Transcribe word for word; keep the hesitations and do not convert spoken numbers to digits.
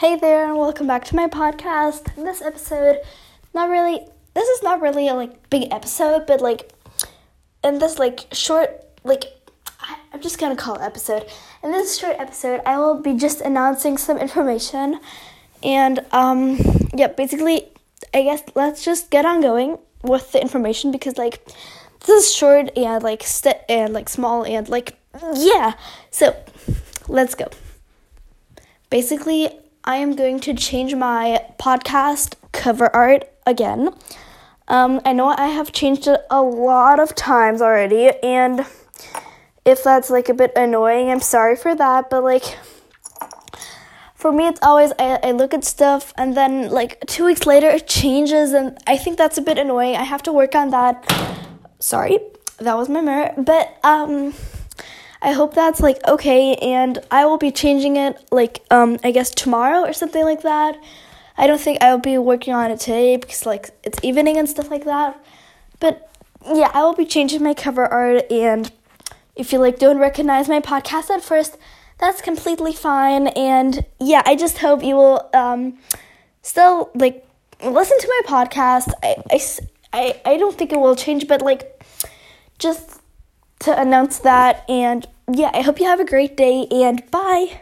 Hey there, and welcome back to my podcast. In this episode, not really, this is not really a, like, big episode, but, like, in this, like, short, like, I, I'm just gonna call it episode. In this short episode, I will be just announcing some information, and, um, yeah, basically, I guess let's just get on going with the information, because, like, this is short, and, like, st- and, like, small, and, like, yeah, so, let's go. Basically, I am going to change my podcast cover art again. Um, I know I have changed it a lot of times already, and if that's, like, a bit annoying, I'm sorry for that, but, like, for me, it's always, I, I look at stuff, and then, like, two weeks later, it changes, and I think that's a bit annoying. I have to work on that. Sorry, that was my mirror, but, um... I hope that's, like, okay, and I will be changing it, like, um, I guess tomorrow or something like that. I don't think I will be working on it today because, like, it's evening and stuff like that. But, yeah, I will be changing my cover art, and if you, like, don't recognize my podcast at first, that's completely fine. And, yeah, I just hope you will um, still, like, listen to my podcast. I, I, I, I don't think it will change, but, like, just to announce that, and yeah, I hope you have a great day, and bye!